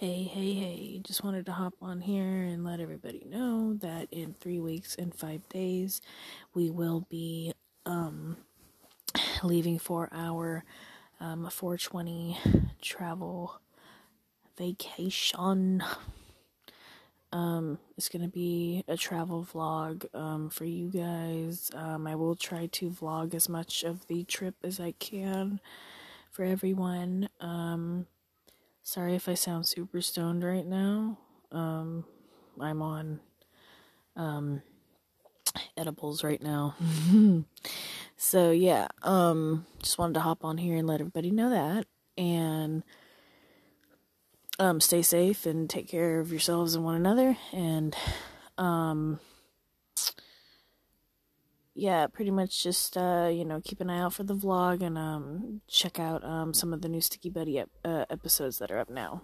Hey, just wanted to hop on here and let everybody know that in 3 weeks and 5 days, we will be leaving for our 420 travel vacation. It's going to be a travel vlog for you guys. I will try to vlog as much of the trip as I can for everyone. Sorry if I sound super stoned right now. I'm on edibles right now. So yeah, just wanted to hop on here and let everybody know that, and stay safe and take care of yourselves and one another, and yeah, pretty much just, keep an eye out for the vlog and, check out, some of the new Sticky Buddy episodes that are up now.